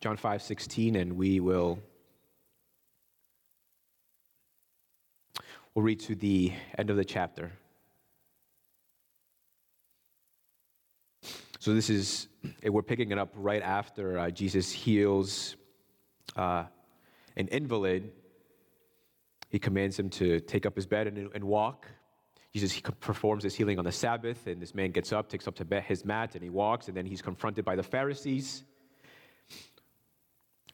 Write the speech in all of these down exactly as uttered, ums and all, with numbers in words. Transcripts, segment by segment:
John five sixteen, and we will we'll read to the end of the chapter. So this is, we're picking it up right after uh, Jesus heals uh, an invalid. He commands him to take up his bed and, and walk. Jesus he performs this healing on the Sabbath, and this man gets up, takes up his mat, and he walks, and then he's confronted by the Pharisees,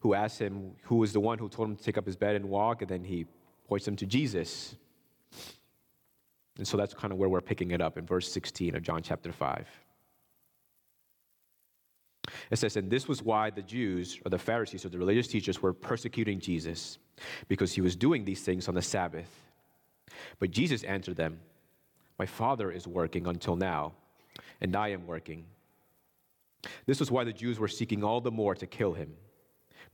who ask him who is the one who told him to take up his bed and walk, and then he points them to Jesus. And so that's kind of where we're picking it up in verse sixteen of John chapter five. It says, and this was why the Jews, or the Pharisees, or the religious teachers, were persecuting Jesus, because he was doing these things on the Sabbath. But Jesus answered them, my Father is working until now, and I am working. This was why the Jews were seeking all the more to kill him,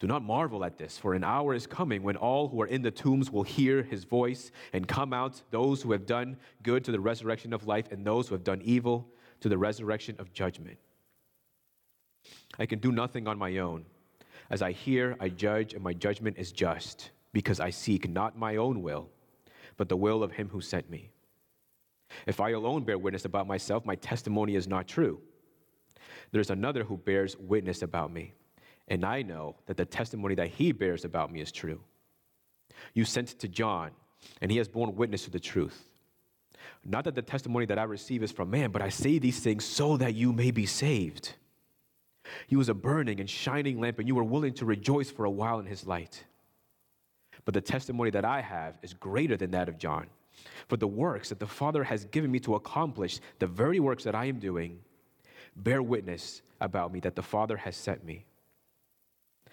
Do not marvel at this, for an hour is coming when all who are in the tombs will hear his voice and come out, those who have done good to the resurrection of life, and those who have done evil to the resurrection of judgment. I can do nothing on my own. As I hear, I judge, and my judgment is just, because I seek not my own will, but the will of him who sent me. If I alone bear witness about myself, my testimony is not true. There is another who bears witness about me, and I know that the testimony that he bears about me is true. You sent to John, and he has borne witness to the truth. Not that the testimony that I receive is from man, but I say these things so that you may be saved. He was a burning and shining lamp, and you were willing to rejoice for a while in his light. But the testimony that I have is greater than that of John. For the works that the Father has given me to accomplish, the very works that I am doing, bear witness about me that the Father has sent me.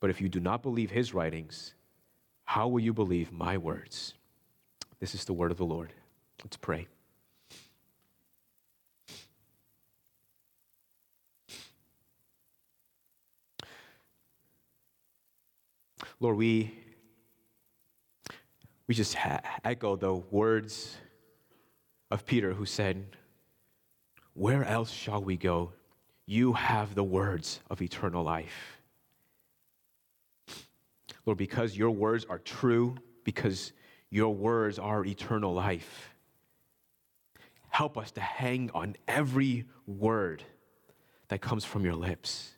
But if you do not believe his writings, how will you believe my words? This is the word of the Lord. Let's pray. Lord, we, we just ha- echo the words of Peter, who said, where else shall we go? You have the words of eternal life. Lord, because your words are true, because your words are eternal life, help us to hang on every word that comes from your lips.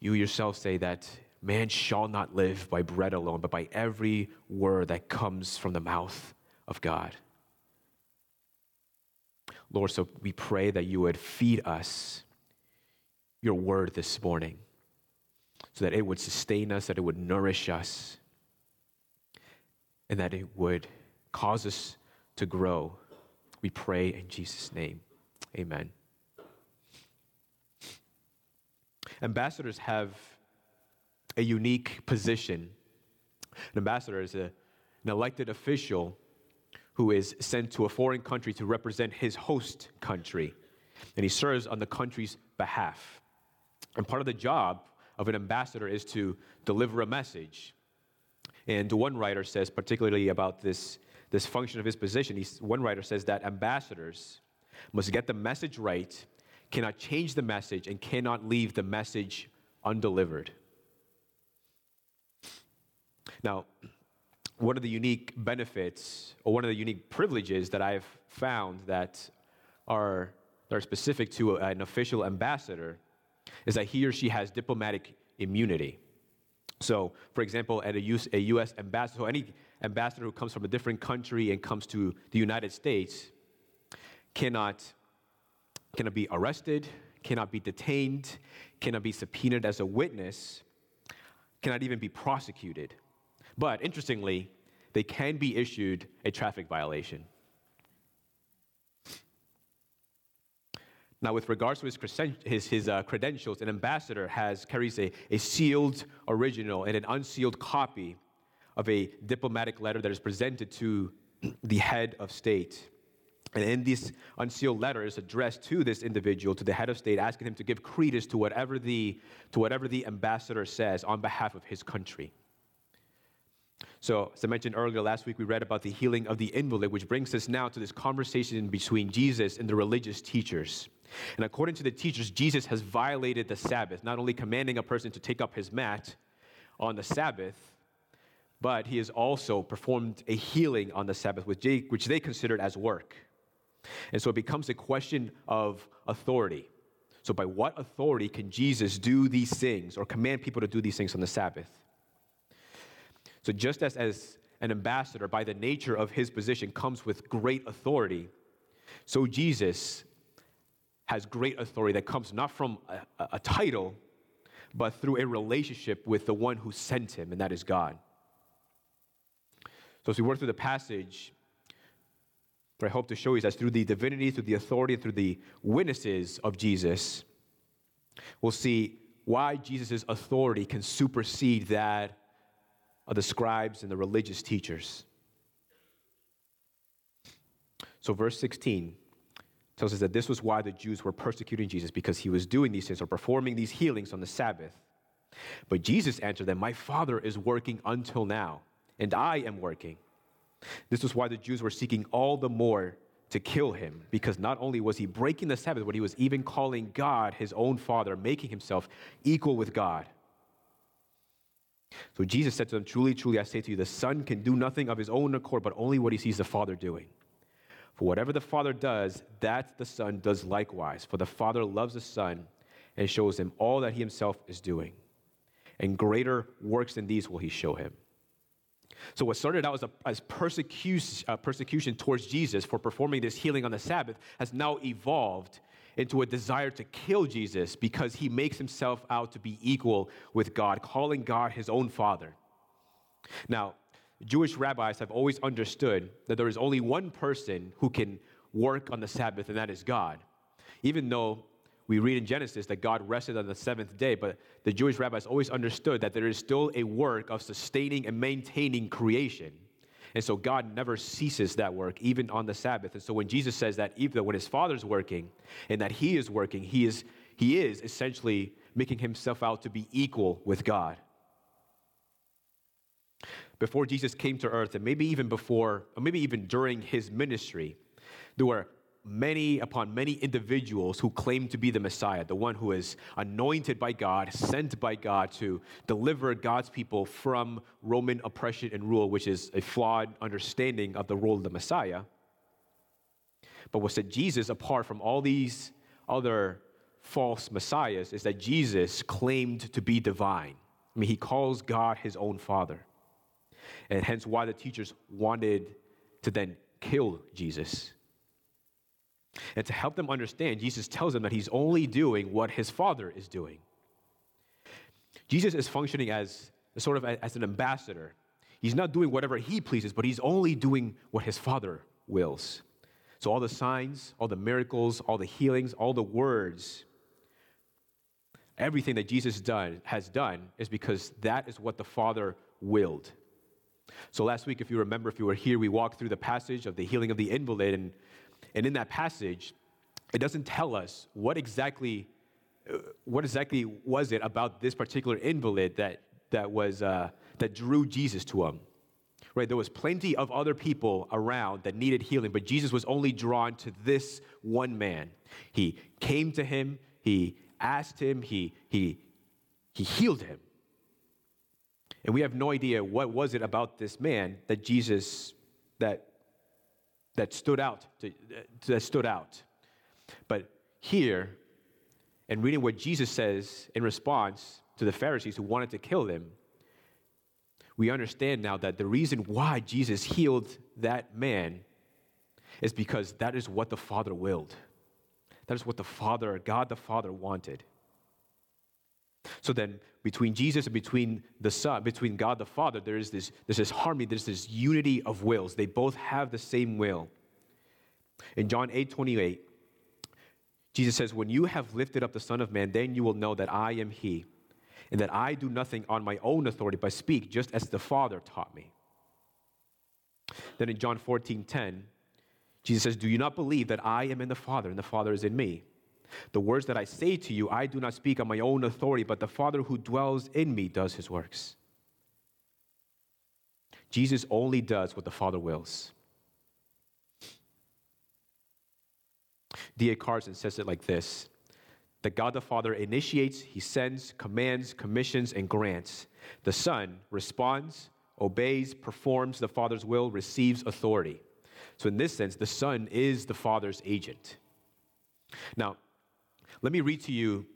You yourself say that man shall not live by bread alone, but by every word that comes from the mouth of God. Lord, so we pray that you would feed us your word this morning so that it would sustain us, that it would nourish us, and that it would cause us to grow. We pray in Jesus' name. Amen. Ambassadors have a unique position. An ambassador is a, an elected official who is sent to a foreign country to represent his host country, and he serves on the country's behalf. And part of the job of an ambassador is to deliver a message. And one writer says, particularly about this, this function of his position, he, one writer says that ambassadors must get the message right, cannot change the message, and cannot leave the message undelivered. Now, one of the unique benefits, or one of the unique privileges that I've found that are, that are specific to an official ambassador, is that he or she has diplomatic immunity. So, for example, at a U S, a U S ambassador, so any ambassador who comes from a different country and comes to the United States cannot, cannot be arrested, cannot be detained, cannot be subpoenaed as a witness, cannot even be prosecuted. But interestingly, they can be issued a traffic violation. Now, with regards to his, his, his uh, credentials, an ambassador has carries a, a sealed original and an unsealed copy of a diplomatic letter that is presented to the head of state. And in this unsealed letter is addressed to this individual, to the head of state, asking him to give credence to whatever the, to whatever the ambassador says on behalf of his country. So, as I mentioned earlier, last week we read about the healing of the invalid, which brings us now to this conversation between Jesus and the religious teachers. And according to the teachers, Jesus has violated the Sabbath, not only commanding a person to take up his mat on the Sabbath, but he has also performed a healing on the Sabbath, which they considered as work. And so it becomes a question of authority. So by what authority can Jesus do these things or command people to do these things on the Sabbath? So just as, as an ambassador, by the nature of his position, comes with great authority, so Jesus has great authority that comes not from a, a title, but through a relationship with the one who sent him, and that is God. So as we work through the passage, what I hope to show you is that through the divinity, through the authority, through the witnesses of Jesus, we'll see why Jesus' authority can supersede that of the scribes and the religious teachers. So verse sixteen tells us that this was why the Jews were persecuting Jesus, because he was doing these things or performing these healings on the Sabbath. But Jesus answered them, "My Father is working until now, and I am working." This was why the Jews were seeking all the more to kill him, because not only was he breaking the Sabbath, but he was even calling God his own Father, making himself equal with God. So Jesus said to them, "Truly, truly, I say to you, the Son can do nothing of his own accord, but only what he sees the Father doing. For whatever the Father does, that the Son does likewise. For the Father loves the Son and shows him all that he himself is doing. And greater works than these will he show him." So what started out as, a, as persecution, uh, persecution towards Jesus for performing this healing on the Sabbath has now evolved into a desire to kill Jesus because he makes himself out to be equal with God, calling God his own Father. Now, Jewish rabbis have always understood that there is only one person who can work on the Sabbath, and that is God. Even though we read in Genesis that God rested on the seventh day, but the Jewish rabbis always understood that there is still a work of sustaining and maintaining creation. And so God never ceases that work, even on the Sabbath. And so when Jesus says that even when his Father's working and that he is working, he is, he is essentially making himself out to be equal with God. Before Jesus came to earth, and maybe even before, or maybe even during his ministry, there were many upon many individuals who claimed to be the Messiah, the one who is anointed by God, sent by God to deliver God's people from Roman oppression and rule, which is a flawed understanding of the role of the Messiah. But what set Jesus apart from all these other false messiahs is that Jesus claimed to be divine. I mean, he calls God his own Father. And hence why the teachers wanted to then kill Jesus. And to help them understand, Jesus tells them that he's only doing what his Father is doing. Jesus is functioning as sort of as an ambassador. He's not doing whatever he pleases, but he's only doing what his Father wills. So all the signs, all the miracles, all the healings, all the words, everything that Jesus done, has done is because that is what the Father willed. So last week, if you remember, if you were here, we walked through the passage of the healing of the invalid. And, and in that passage, it doesn't tell us what exactly what exactly was it about this particular invalid that that was uh, that drew Jesus to him. Right? There was plenty of other people around that needed healing, but Jesus was only drawn to this one man. He came to him, he asked him, he he he healed him. And we have no idea what was it about this man that Jesus that that stood out to, that stood out. But here, and reading what Jesus says in response to the Pharisees who wanted to kill him, we understand now that the reason why Jesus healed that man is because that is what the Father willed. That is what the Father, God the Father, wanted. So then, between Jesus and between the Son, between God the Father, there is this, there's this harmony, there's this unity of wills. They both have the same will. In John eight twenty-eight, Jesus says, "When you have lifted up the Son of Man, then you will know that I am He, and that I do nothing on my own authority, but speak just as the Father taught me." Then in John fourteen ten, Jesus says, "Do you not believe that I am in the Father, and the Father is in me? The words that I say to you, I do not speak on my own authority, but the Father who dwells in me does his works." Jesus only does what the Father wills. D A Carson says it like this: that God the Father initiates, he sends, commands, commissions, and grants. The Son responds, obeys, performs the Father's will, receives authority. So in this sense, the Son is the Father's agent. Now, let me read to you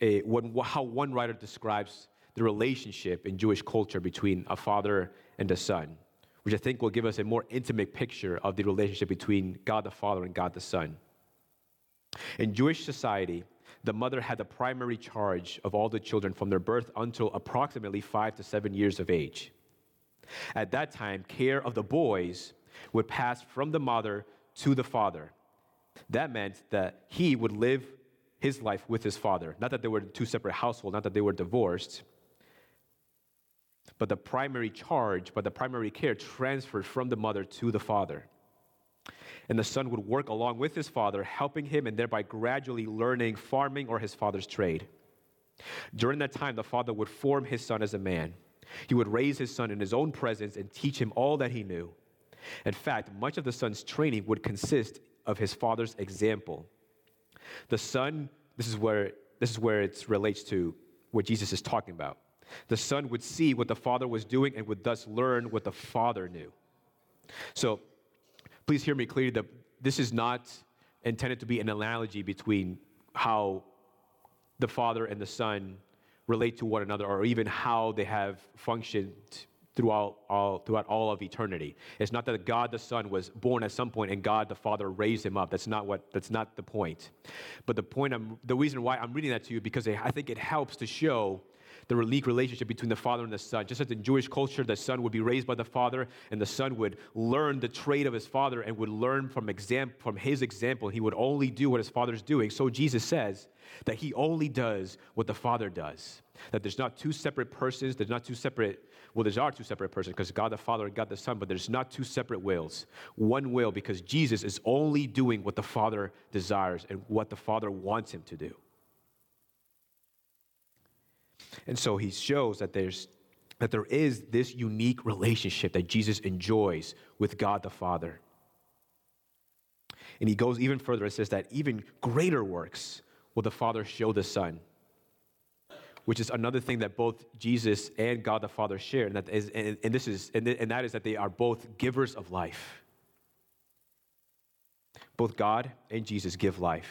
a, what, how one writer describes the relationship in Jewish culture between a father and a son, which I think will give us a more intimate picture of the relationship between God the Father and God the Son. In Jewish society, the mother had the primary charge of all the children from their birth until approximately five to seven years of age. At that time, care of the boys would pass from the mother to the father. That meant that he would live his life with his father. Not that they were two separate households, not that they were divorced, but the primary charge, but the primary care transferred from the mother to the father. And the son would work along with his father, helping him and thereby gradually learning farming or his father's trade. During that time, the father would form his son as a man. He would raise his son in his own presence and teach him all that he knew. In fact, much of the son's training would consist of his father's example. The son, this is where this is where it relates to what Jesus is talking about. The son would see what the father was doing and would thus learn what the father knew. So please hear me clearly that this is not intended to be an analogy between how the father and the son relate to one another or even how they have functioned Throughout all, throughout all of eternity. It's not that God the Son was born at some point and God the Father raised him up. That's not what. That's not the point. But the point, I'm, the reason why I'm reading that to you, because I think it helps to show the unique relationship between the Father and the Son. Just as in Jewish culture, the Son would be raised by the Father, and the Son would learn the trait of his Father and would learn from exam, from his example. He would only do what his Father's doing. So Jesus says that he only does what the Father does. That there's not two separate persons, there's not two separate, well, there are two separate persons because God the Father and God the Son, but there's not two separate wills. One will, because Jesus is only doing what the Father desires and what the Father wants him to do. And so he shows that there's that there is this unique relationship that Jesus enjoys with God the Father. And he goes even further and says that even greater works will the Father show the Son, which is another thing that both Jesus and God the Father share, and that is, and, and this is, and, th- and that is that they are both givers of life. Both God and Jesus give life.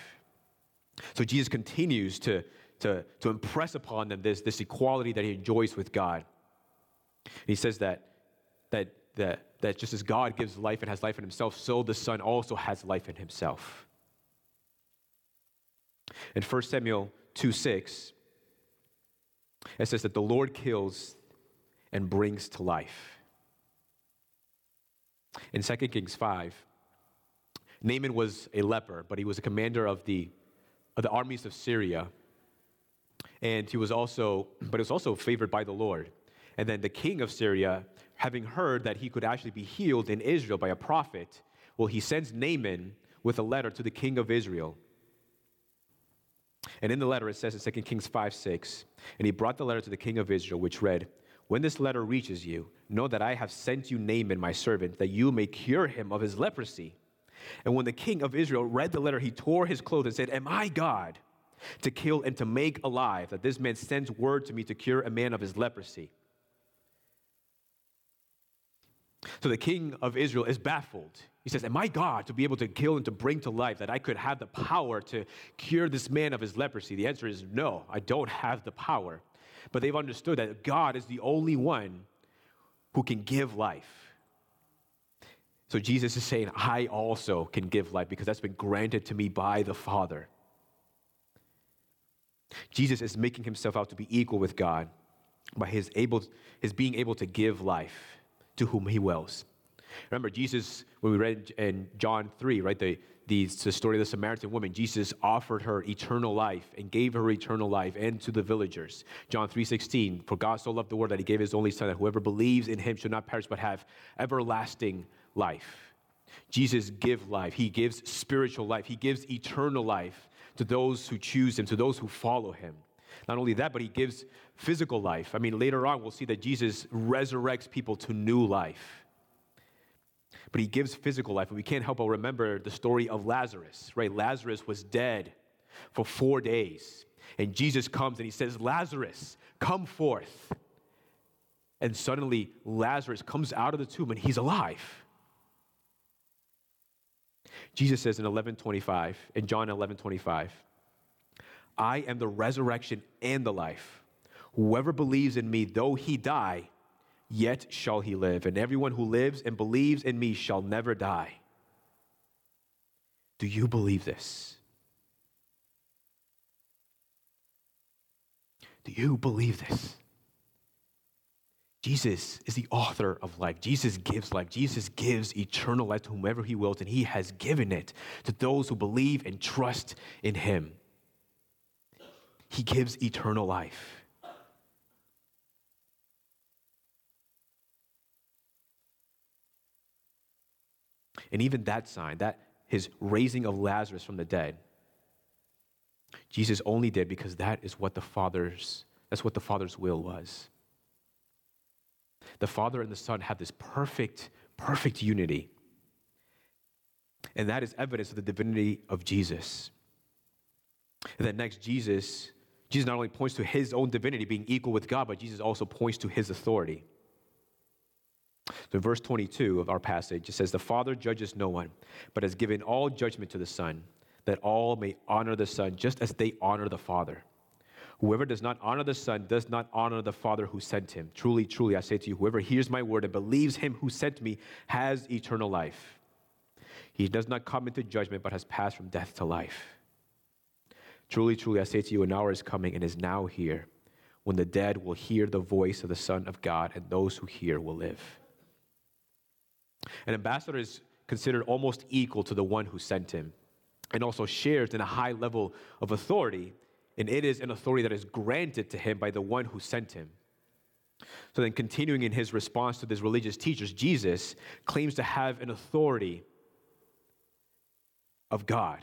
So Jesus continues to, to, to impress upon them this, this equality that he enjoys with God. And he says that, that, that, that just as God gives life and has life in himself, so the Son also has life in himself. In First Samuel two six, it says that the Lord kills and brings to life. In Second Kings five, Naaman was a leper, but he was a commander of the, of the armies of Syria. And he was also, but he was also favored by the Lord. And then the king of Syria, having heard that he could actually be healed in Israel by a prophet, well, he sends Naaman with a letter to the king of Israel. And in the letter, it says in Second Kings five six, and he brought the letter to the king of Israel, which read, "When this letter reaches you, know that I have sent you Naaman, my servant, that you may cure him of his leprosy." And when the king of Israel read the letter, he tore his clothes and said, "Am I God to kill and to make alive, that this man sends word to me to cure a man of his leprosy?" So the king of Israel is baffled. He says, "Am I God to be able to kill and to bring to life, that I could have the power to cure this man of his leprosy?" The answer is no, I don't have the power. But they've understood that God is the only one who can give life. So Jesus is saying, I also can give life because that's been granted to me by the Father. Jesus is making himself out to be equal with God by his, able, his being able to give life to whom he wills. Remember, Jesus, when we read in John three, right, the, the, the story of the Samaritan woman, Jesus offered her eternal life and gave her eternal life and to the villagers. John three sixteen, "For God so loved the world that he gave his only son, that whoever believes in him should not perish but have everlasting life." Jesus gives life. He gives spiritual life. He gives eternal life to those who choose him, to those who follow him. Not only that, but he gives physical life. I mean, later on, we'll see that Jesus resurrects people to new life. But he gives physical life, and we can't help but remember the story of Lazarus, right? Lazarus was dead for four days, and Jesus comes and he says, "Lazarus, come forth." And suddenly Lazarus comes out of the tomb and he's alive. Jesus says in eleven twenty-five, in John eleven twenty-five, "I am the resurrection and the life. Whoever believes in me, though he die, yet shall he live, and everyone who lives and believes in me shall never die." Do you believe this? Do you believe this? Jesus is the author of life. Jesus gives life. Jesus gives eternal life to whomever he wills, and he has given it to those who believe and trust in him. He gives eternal life. And even that sign, that his raising of Lazarus from the dead, Jesus only did because that is what the Father's, that's what the Father's will was. The Father and the Son have this perfect, perfect unity. And that is evidence of the divinity of Jesus. And then next, Jesus, Jesus not only points to his own divinity being equal with God, but Jesus also points to his authority. So verse twenty-two of our passage, it says, "The Father judges no one, but has given all judgment to the Son, that all may honor the Son, just as they honor the Father. Whoever does not honor the Son does not honor the Father who sent him. Truly, truly, I say to you, whoever hears my word and believes him who sent me has eternal life. He does not come into judgment, but has passed from death to life. Truly, truly, I say to you, an hour is coming and is now here, when the dead will hear the voice of the Son of God, and those who hear will live." An ambassador is considered almost equal to the one who sent him, and also shares in a high level of authority, and it is an authority that is granted to him by the one who sent him. So then, continuing in his response to these religious teachers, Jesus claims to have an authority of God.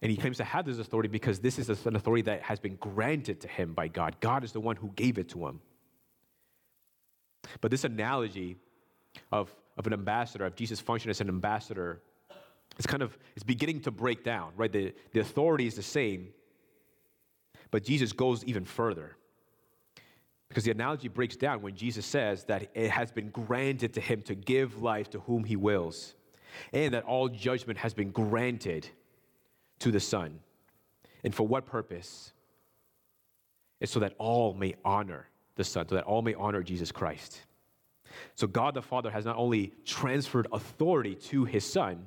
And he claims to have this authority because this is an authority that has been granted to him by God. God is the one who gave it to him. But this analogy Of, of an ambassador, of Jesus' function as an ambassador, it's kind of, it's beginning to break down, right? The, the authority is the same, but Jesus goes even further. Because the analogy breaks down when Jesus says that it has been granted to him to give life to whom he wills. and that all judgment has been granted to the Son. And for what purpose? It's so that all may honor the Son, so that all may honor Jesus Christ. So God the Father has not only transferred authority to his Son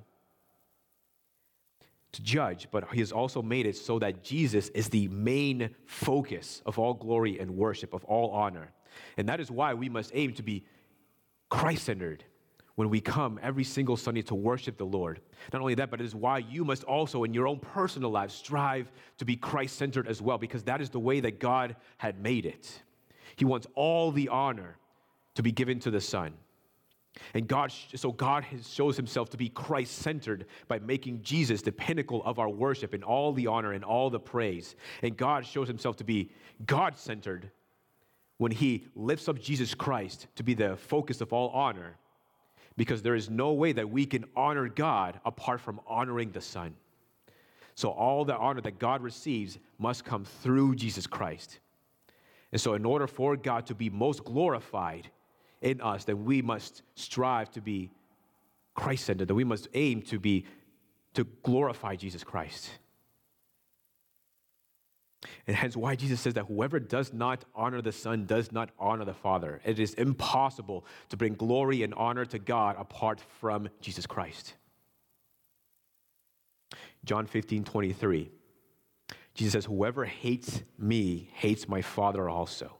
to judge, but he has also made it so that Jesus is the main focus of all glory and worship, of all honor. And that is why we must aim to be Christ-centered when we come every single Sunday to worship the Lord. Not only that, but it is why you must also, in your own personal life, strive to be Christ-centered as well, because that is the way that God had made it. He wants all the honor to be given to the Son. And God, so God shows himself to be Christ-centered by making Jesus the pinnacle of our worship and all the honor and all the praise. And God shows himself to be God-centered when he lifts up Jesus Christ to be the focus of all honor, because there is no way that we can honor God apart from honoring the Son. So all the honor that God receives must come through Jesus Christ. And so in order for God to be most glorified in us, then we must strive to be Christ-centered, that we must aim to be, to glorify Jesus Christ. And hence why Jesus says that whoever does not honor the Son does not honor the Father. It is impossible to bring glory and honor to God apart from Jesus Christ. John fifteen twenty-three, Jesus says, whoever hates me hates my Father also.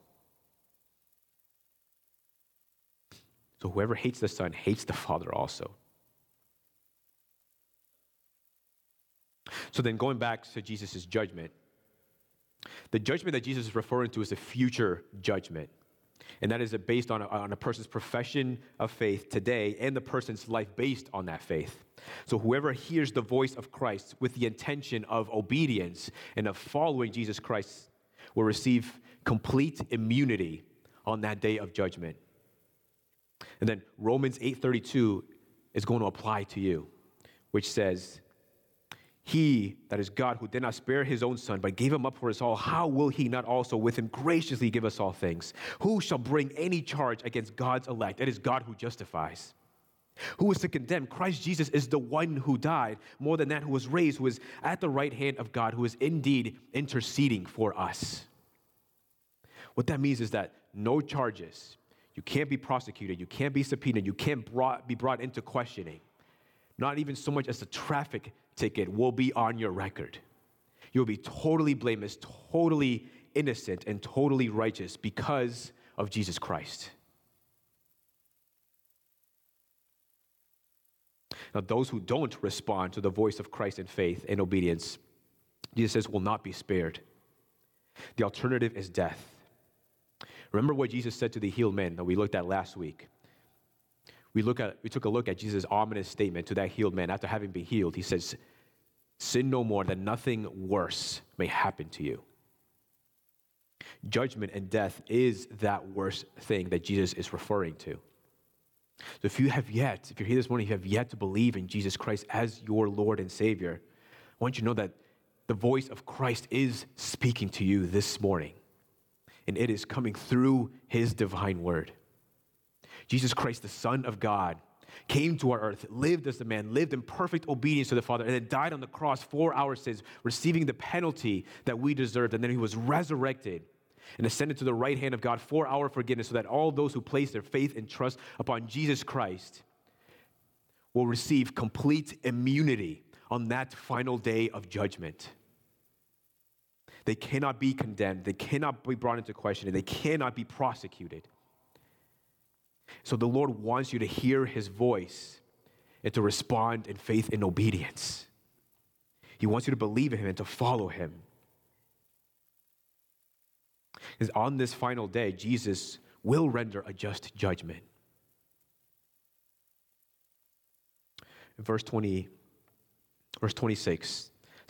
So whoever hates the Son hates the Father also. So then going back to Jesus' judgment, the judgment that Jesus is referring to is a future judgment, and that is based on a, on a person's profession of faith today and the person's life based on that faith. So whoever hears the voice of Christ with the intention of obedience and of following Jesus Christ will receive complete immunity on that day of judgment. And then Romans eight thirty-two is going to apply to you, which says, he, that is God, who did not spare his own Son, but gave him up for us all, how will he not also with him graciously give us all things? Who shall bring any charge against God's elect? It is God who justifies. Who is to condemn? Christ Jesus is the one who died, more than that, who was raised, who is at the right hand of God, who is indeed interceding for us. What that means is that no charges. You can't be prosecuted. You can't be subpoenaed. You can't brought, be brought into questioning. Not even so much as a traffic ticket will be on your record. You'll be totally blameless, totally innocent, and totally righteous because of Jesus Christ. Now, those who don't respond to the voice of Christ in faith and obedience, Jesus says, will not be spared. The alternative is death. Remember what Jesus said to the healed man that we looked at last week. We look at we took a look at Jesus' ominous statement to that healed man after having been healed. He says, sin no more, that nothing worse may happen to you. Judgment and death is that worst thing that Jesus is referring to. So if you have yet, if you're here this morning, you have yet to believe in Jesus Christ as your Lord and Savior, I want you to know that the voice of Christ is speaking to you this morning. And it is coming through his divine word. Jesus Christ, the Son of God, came to our earth, lived as a man, lived in perfect obedience to the Father, and then died on the cross for our sins, receiving the penalty that we deserved. And then he was resurrected and ascended to the right hand of God for our forgiveness, so that all those who place their faith and trust upon Jesus Christ will receive complete immunity on that final day of judgment. They cannot be condemned. They cannot be brought into question, and they cannot be prosecuted. So the Lord wants you to hear his voice and to respond in faith and obedience. He wants you to believe in him and to follow him. Because on this final day, Jesus will render a just judgment. In verse twenty, verse twenty-six it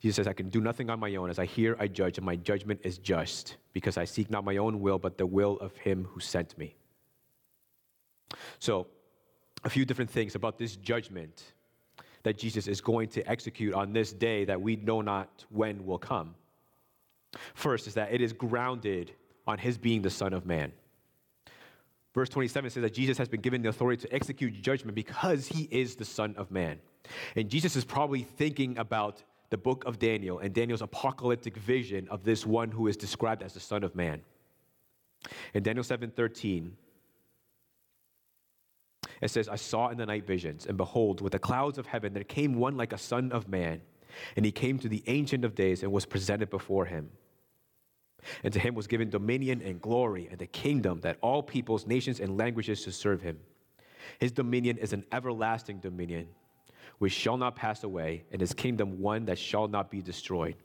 Jesus says, I can do nothing on my own. As I hear, I judge, and my judgment is just, because I seek not my own will, but the will of him who sent me. So, a few different things about this judgment that Jesus is going to execute on this day that we know not when will come. First is that it is grounded on his being the Son of Man. Verse twenty-seven says that Jesus has been given the authority to execute judgment because he is the Son of Man. And Jesus is probably thinking about the book of Daniel and Daniel's apocalyptic vision of this one who is described as the Son of Man. In Daniel seven thirteen, it says, I saw in the night visions, and behold, with the clouds of heaven, there came one like a son of man, and he came to the Ancient of Days and was presented before him. And to him was given dominion and glory and a kingdom that all peoples, nations, and languages should serve him. His dominion is an everlasting dominion, which shall not pass away, and his kingdom one that shall not be destroyed.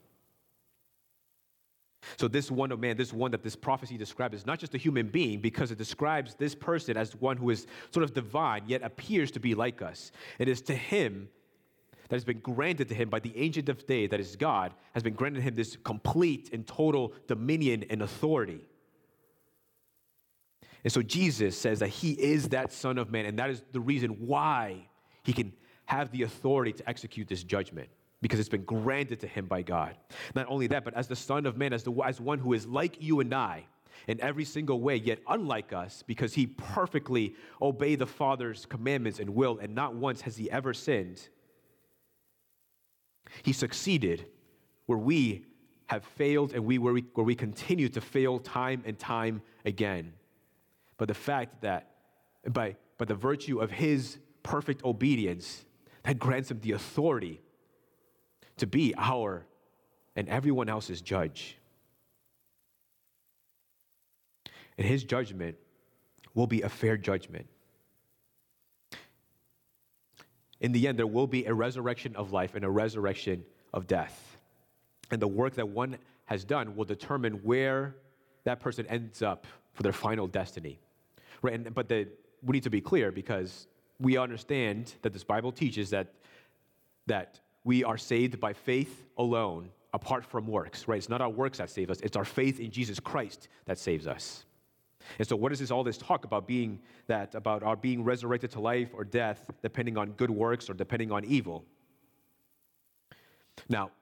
So this one of man, this one that this prophecy describes, is not just a human being, because it describes this person as one who is sort of divine, yet appears to be like us. It is to him that has been granted to him by the Ancient of Days, that is God, has been granted him this complete and total dominion and authority. And so Jesus says that he is that Son of Man, and that is the reason why he can have the authority to execute this judgment, because it's been granted to him by God. Not only that, but as the Son of Man, as the as one who is like you and I in every single way, yet unlike us, because he perfectly obeyed the Father's commandments and will, and not once has he ever sinned. He succeeded where we have failed, and we where, we where we continue to fail time and time again. But the fact that by, by the virtue of his perfect obedience, that grants him the authority to be our and everyone else's judge. And his judgment will be a fair judgment. In the end, there will be a resurrection of life and a resurrection of death. And the work that one has done will determine where that person ends up for their final destiny. Right? And, but the, we need to be clear, because we understand that this Bible teaches that that we are saved by faith alone, apart from works, right? It's not our works that save us. It's our faith in Jesus Christ that saves us. And so what is this, all this talk about being that, about our being resurrected to life or death, depending on good works or depending on evil? Now,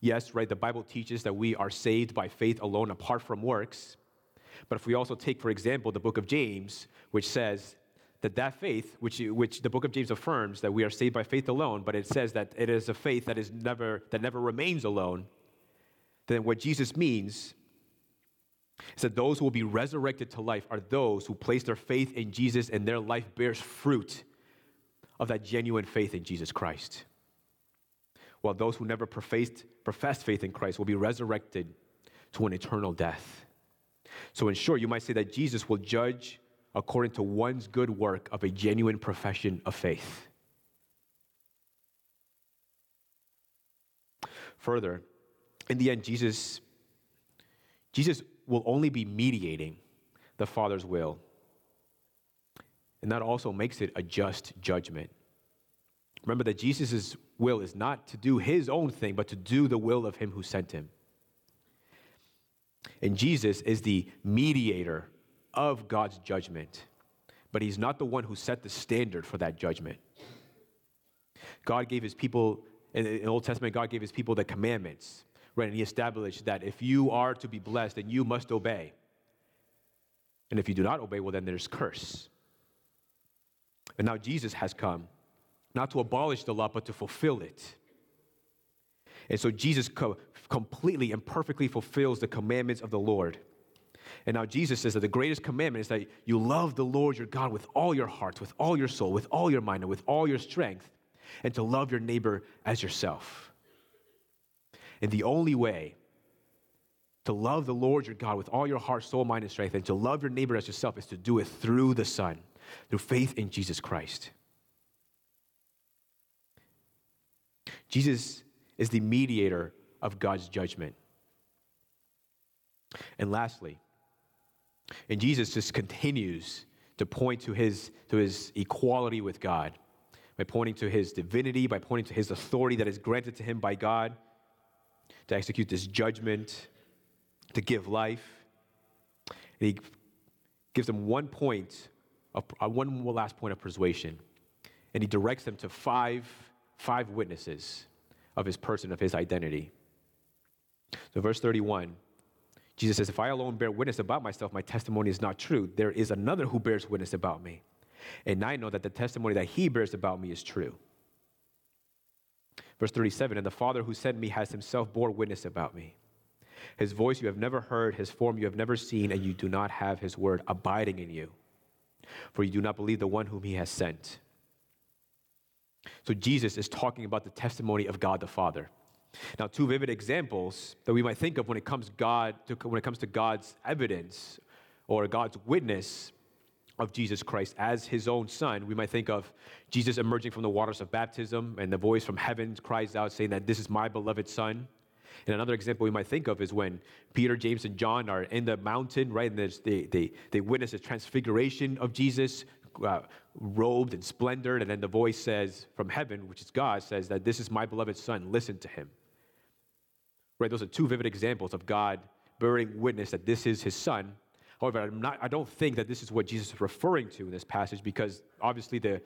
yes, right, the Bible teaches that we are saved by faith alone, apart from works. But if we also take, for example, the book of James, which says that that faith, which which the book of James affirms that we are saved by faith alone, but it says that it is a faith that is never that never remains alone, then what Jesus means is that those who will be resurrected to life are those who place their faith in Jesus, and their life bears fruit of that genuine faith in Jesus Christ. While those who never professed, professed faith in Christ will be resurrected to an eternal death. So in short, you might say that Jesus will judge according to one's good work of a genuine profession of faith. Further, in the end, Jesus, Jesus will only be mediating the Father's will. And that also makes it a just judgment. Remember that Jesus' will is not to do his own thing, but to do the will of him who sent him. And Jesus is the mediator of God's judgment, but he's not the one who set the standard for that judgment. God gave his people, in the Old Testament, God gave his people the commandments, right? And he established that if you are to be blessed, then you must obey. And if you do not obey, well, then there's curse. And now Jesus has come, not to abolish the law, but to fulfill it. And so Jesus co- completely and perfectly fulfills the commandments of the Lord. And now Jesus says that the greatest commandment is that you love the Lord your God with all your heart, with all your soul, with all your mind, and with all your strength, and to love your neighbor as yourself. And the only way to love the Lord your God with all your heart, soul, mind, and strength, and to love your neighbor as yourself is to do it through the Son, through faith in Jesus Christ. Jesus is the mediator of God's judgment. And lastly, and Jesus just continues to point to his to his equality with God by pointing to his divinity, by pointing to his authority that is granted to him by God, to execute this judgment, to give life. And he gives them one point, of, uh, one more last point of persuasion. And he directs them to five, five witnesses of his person, of his identity. So verse thirty-one, Jesus says, "If I alone bear witness about myself, my testimony is not true. There is another who bears witness about me. And I know that the testimony that he bears about me is true." Verse thirty-seven, "And the Father who sent me has himself bore witness about me. His voice you have never heard, his form you have never seen, and you do not have his word abiding in you, for you do not believe the one whom he has sent." So Jesus is talking about the testimony of God the Father. Now, two vivid examples that we might think of when it comes God to, when it comes to God's evidence or God's witness of Jesus Christ as his own son. We might think of Jesus emerging from the waters of baptism, and the voice from heaven cries out saying that this is my beloved son. And another example we might think of is when Peter, James, and John are in the mountain, right? And they, they, they witness the transfiguration of Jesus, uh, robed and splendored. And then the voice says from heaven, which is God, says that this is my beloved son, listen to him. Right? Those are two vivid examples of God bearing witness that this is his son. However, I'm not, I don't think that this is what Jesus is referring to in this passage, because obviously the,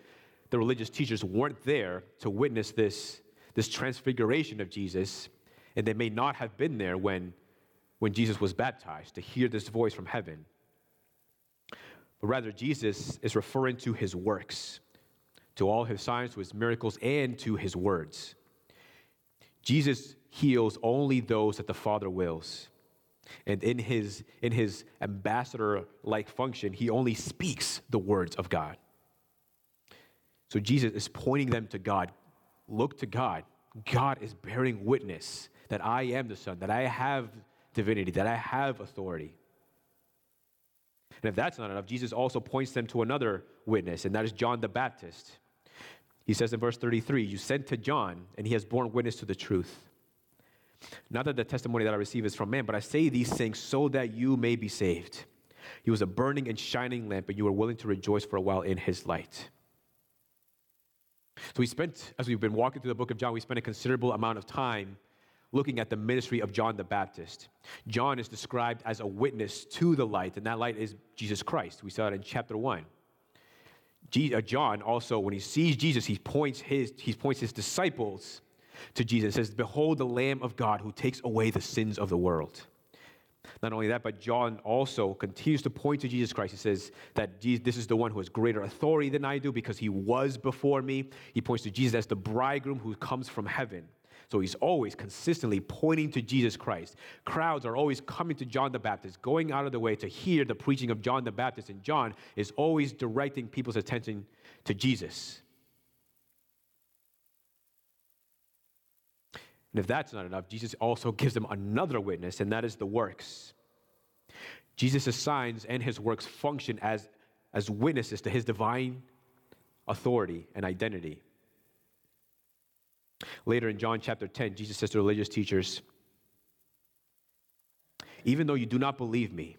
the religious teachers weren't there to witness this, this transfiguration of Jesus. And they may not have been there when, when Jesus was baptized to hear this voice from heaven. But rather, Jesus is referring to his works, to all his signs, to his miracles, and to his words. Jesus heals only those that the Father wills. And in his, in his ambassador-like function, he only speaks the words of God. So Jesus is pointing them to God. Look to God. God is bearing witness that I am the Son, that I have divinity, that I have authority. And if that's not enough, Jesus also points them to another witness, and that is John the Baptist. He says in verse thirty-three, "You sent to John, and he has borne witness to the truth. Not that the testimony that I receive is from man, but I say these things so that you may be saved. He was a burning and shining lamp, and you were willing to rejoice for a while in his light." So we spent, as we've been walking through the book of John, we spent a considerable amount of time looking at the ministry of John the Baptist. John is described as a witness to the light, and that light is Jesus Christ. We saw it in chapter one. John also, when he sees Jesus, he points his, he points his disciples to Jesus and says, "Behold the Lamb of God who takes away the sins of the world." Not only that, but John also continues to point to Jesus Christ. He says that this is the one who has greater authority than I do because he was before me. He points to Jesus as the bridegroom who comes from heaven. So he's always consistently pointing to Jesus Christ. Crowds are always coming to John the Baptist, going out of the way to hear the preaching of John the Baptist. And John is always directing people's attention to Jesus. And if that's not enough, Jesus also gives them another witness, and that is the works. Jesus' signs and his works function as, as witnesses to his divine authority and identity. Later in John chapter ten, Jesus says to religious teachers, "Even though you do not believe me,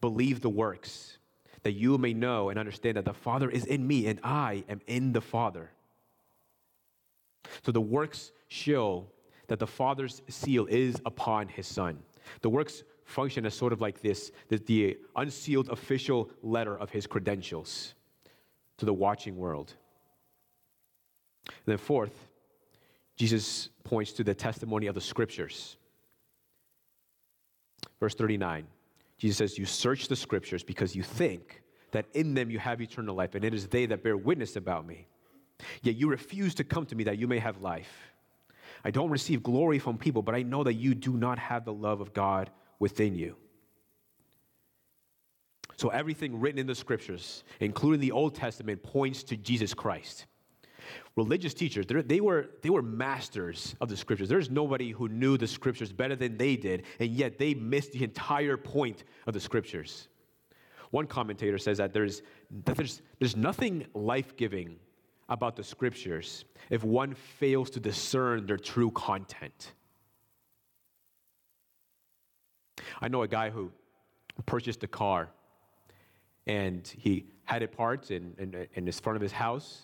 believe the works, that you may know and understand that the Father is in me and I am in the Father." So the works show that the Father's seal is upon his Son. The works function as sort of like this, the, the unsealed official letter of his credentials to the watching world. And then fourth, Jesus points to the testimony of the Scriptures. Verse thirty-nine, Jesus says, "You search the Scriptures because you think that in them you have eternal life, and it is they that bear witness about me. Yet you refuse to come to me that you may have life. I don't receive glory from people, but I know that you do not have the love of God within you." So everything written in the Scriptures, including the Old Testament, points to Jesus Christ. Religious teachers, they were, they were masters of the Scriptures. There's nobody who knew the Scriptures better than they did, and yet they missed the entire point of the Scriptures. One commentator says that there's, that there's, there's nothing life-giving about the Scriptures if one fails to discern their true content. I know a guy who purchased a car, and he had it parked in, in, in the front of his house,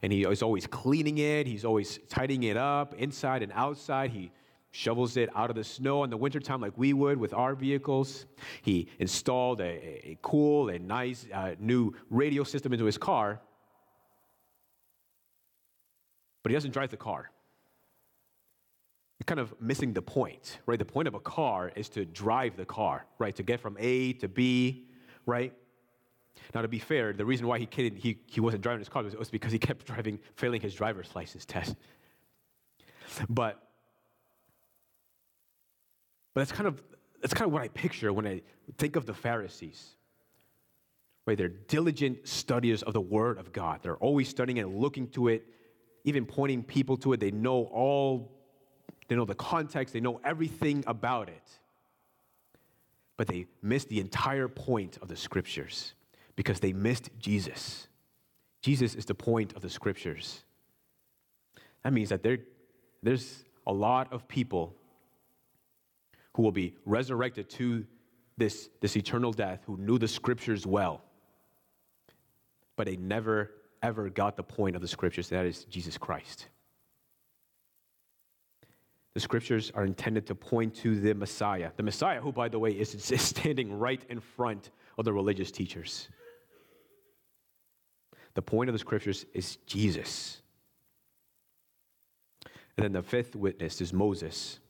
and he was always cleaning it, he's always tidying it up, inside and outside. He shovels it out of the snow in the wintertime like we would with our vehicles. He installed a, a cool and nice uh, new radio system into his car. But he doesn't drive the car. You're kind of missing the point, right? The point of a car is to drive the car, right? To get from A to B, right? Now, to be fair, the reason why he couldn't, he, he wasn't driving his car was, was because he kept driving, failing his driver's license test. But But that's kind of that's kind of what I picture when I think of the Pharisees. Right? They're diligent studiers of the Word of God. They're always studying and looking to it, even pointing people to it. They know all, they know the context, they know everything about it. But they miss the entire point of the Scriptures because they missed Jesus. Jesus is the point of the Scriptures. That means that there, there's a lot of people who will be resurrected to this, this eternal death, who knew the Scriptures well, but they never, ever got the point of the Scriptures, and that is Jesus Christ. The Scriptures are intended to point to the Messiah, the Messiah who, by the way, is, is standing right in front of the religious teachers. The point of the Scriptures is Jesus. And then the fifth witness is Moses.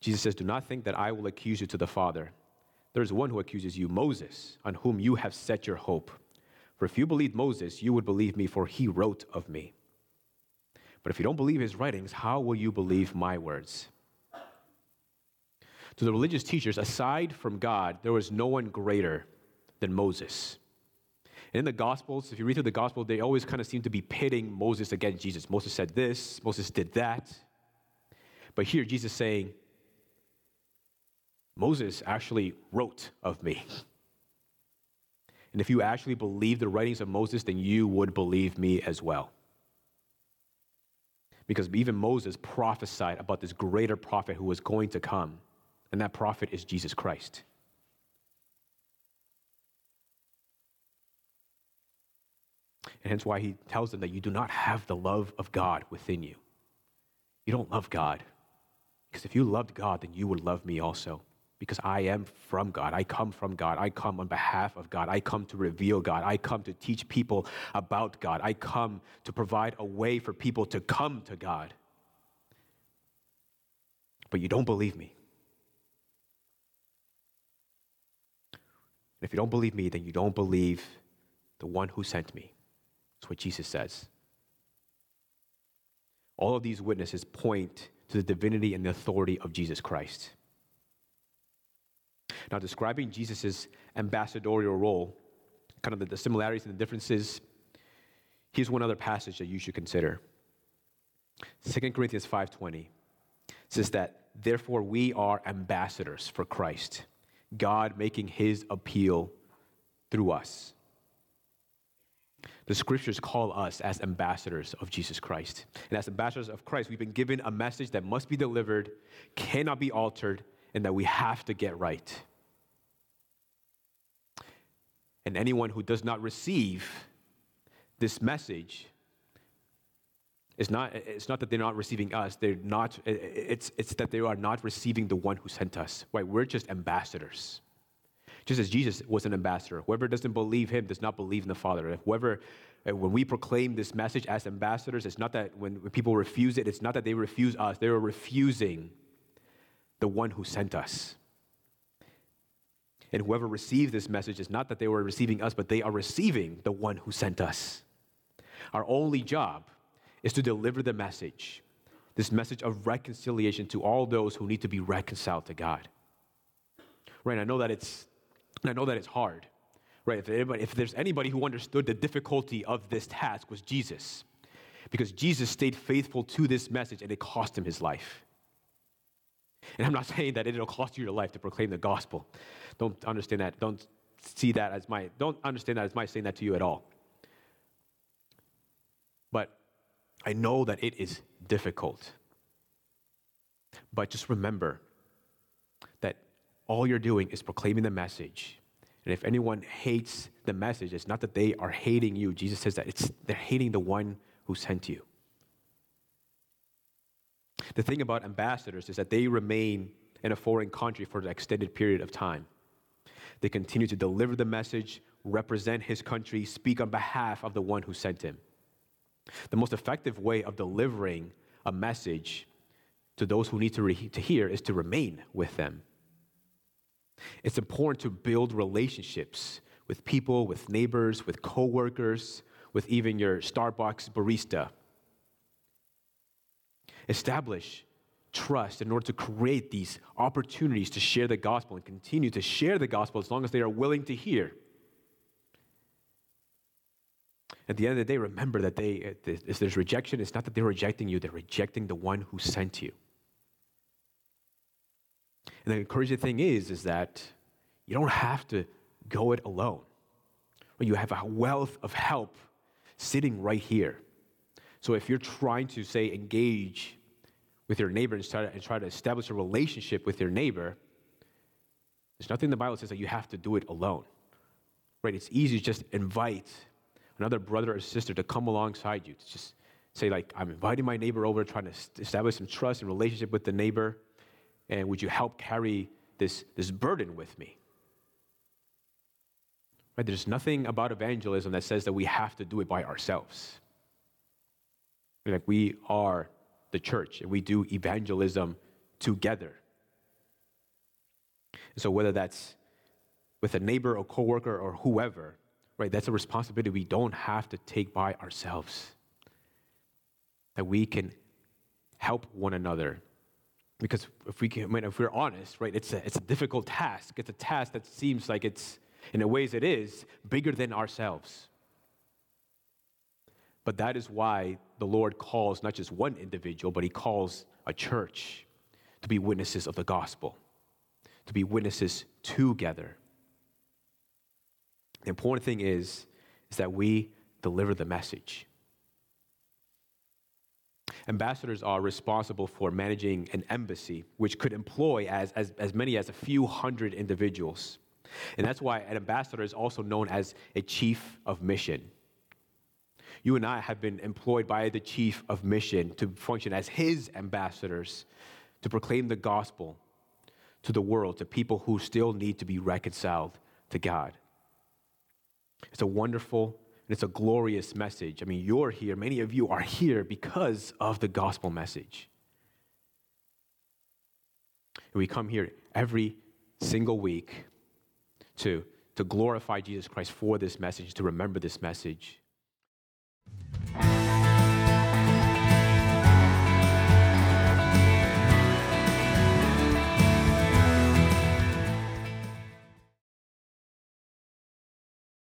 Jesus says, "Do not think that I will accuse you to the Father. There is one who accuses you, Moses, on whom you have set your hope. For if you believed Moses, you would believe me, for he wrote of me. But if you don't believe his writings, how will you believe my words?" To the religious teachers, aside from God, there was no one greater than Moses. And in the Gospels, if you read through the Gospel, they always kind of seem to be pitting Moses against Jesus. Moses said this, Moses did that. But here, Jesus is saying, Moses actually wrote of me. And if you actually believe the writings of Moses, then you would believe me as well. Because even Moses prophesied about this greater prophet who was going to come, and that prophet is Jesus Christ. And hence why he tells them that you do not have the love of God within you. You don't love God. Because if you loved God, then you would love me also. Because I am from God. I come from God. I come on behalf of God. I come to reveal God. I come to teach people about God. I come to provide a way for people to come to God. But you don't believe me. And if you don't believe me, then you don't believe the one who sent me. That's what Jesus says. All of these witnesses point to the divinity and the authority of Jesus Christ. Now, describing Jesus' ambassadorial role, kind of the, the similarities and the differences, here's one other passage that you should consider. Second Corinthians five twenty says that, "Therefore we are ambassadors for Christ, God making his appeal through us." The Scriptures call us as ambassadors of Jesus Christ. And as ambassadors of Christ, we've been given a message that must be delivered, cannot be altered, and that we have to get right. And anyone who does not receive this message, it's not, it's not that they're not receiving us, they're not, it's, it's that they are not receiving the one who sent us. Right? We're just ambassadors. Just as Jesus was an ambassador. Whoever doesn't believe him does not believe in the Father. Whoever, when we proclaim this message as ambassadors, it's not that when people refuse it, it's not that they refuse us. They are refusing the one who sent us. And whoever received this message is not that they were receiving us, but they are receiving the one who sent us. Our only job is to deliver the message, this message of reconciliation to all those who need to be reconciled to God. Right, I know that it's And I know that it's hard, right? If, anybody, if there's anybody who understood the difficulty of this task, was Jesus. Because Jesus stayed faithful to this message, and it cost him his life. And I'm not saying that it'll cost you your life to proclaim the gospel. Don't understand that. Don't see that as my, don't understand that as my saying that to you at all. But I know that it is difficult. But just remember that all you're doing is proclaiming the message. And if anyone hates the message, it's not that they are hating you. Jesus says that it's they're hating the one who sent you. The thing about ambassadors is that they remain in a foreign country for an extended period of time. They continue to deliver the message, represent his country, speak on behalf of the one who sent him. The most effective way of delivering a message to those who need to, re- to hear is to remain with them. It's important to build relationships with people, with neighbors, with coworkers, with even your Starbucks barista. Establish trust in order to create these opportunities to share the gospel and continue to share the gospel as long as they are willing to hear. At the end of the day, remember that they, if there's rejection, it's not that they're rejecting you, they're rejecting the one who sent you. And the encouraging thing is, is that you don't have to go it alone. You have a wealth of help sitting right here. So if you're trying to, say, engage with your neighbor and try to, and try to establish a relationship with your neighbor, there's nothing in the Bible that says that you have to do it alone. Right? It's easy to just invite another brother or sister to come alongside you, to just say, like, I'm inviting my neighbor over, trying to establish some trust and relationship with the neighbor, and would you help carry this, this burden with me? Right? There's nothing about evangelism that says that we have to do it by ourselves. Like, we are the church, and we do evangelism together. And so whether that's with a neighbor or coworker or whoever, right, that's a responsibility we don't have to take by ourselves. That we can help one another. Because if we can, I mean, if we're honest, right, it's a, it's a difficult task. It's a task that seems like it's, in a ways it is, bigger than ourselves. But that is why the Lord calls not just one individual, but he calls a church to be witnesses of the gospel, to be witnesses together. The important thing is, is that we deliver the message. Ambassadors are responsible for managing an embassy, which could employ as, as, as many as a few hundred individuals. And that's why an ambassador is also known as a chief of mission. You and I have been employed by the chief of mission to function as his ambassadors, to proclaim the gospel to the world, to people who still need to be reconciled to God. It's a wonderful and it's a glorious message. I mean, you're here, many of you are here because of the gospel message. And we come here every single week to, to glorify Jesus Christ for this message, to remember this message.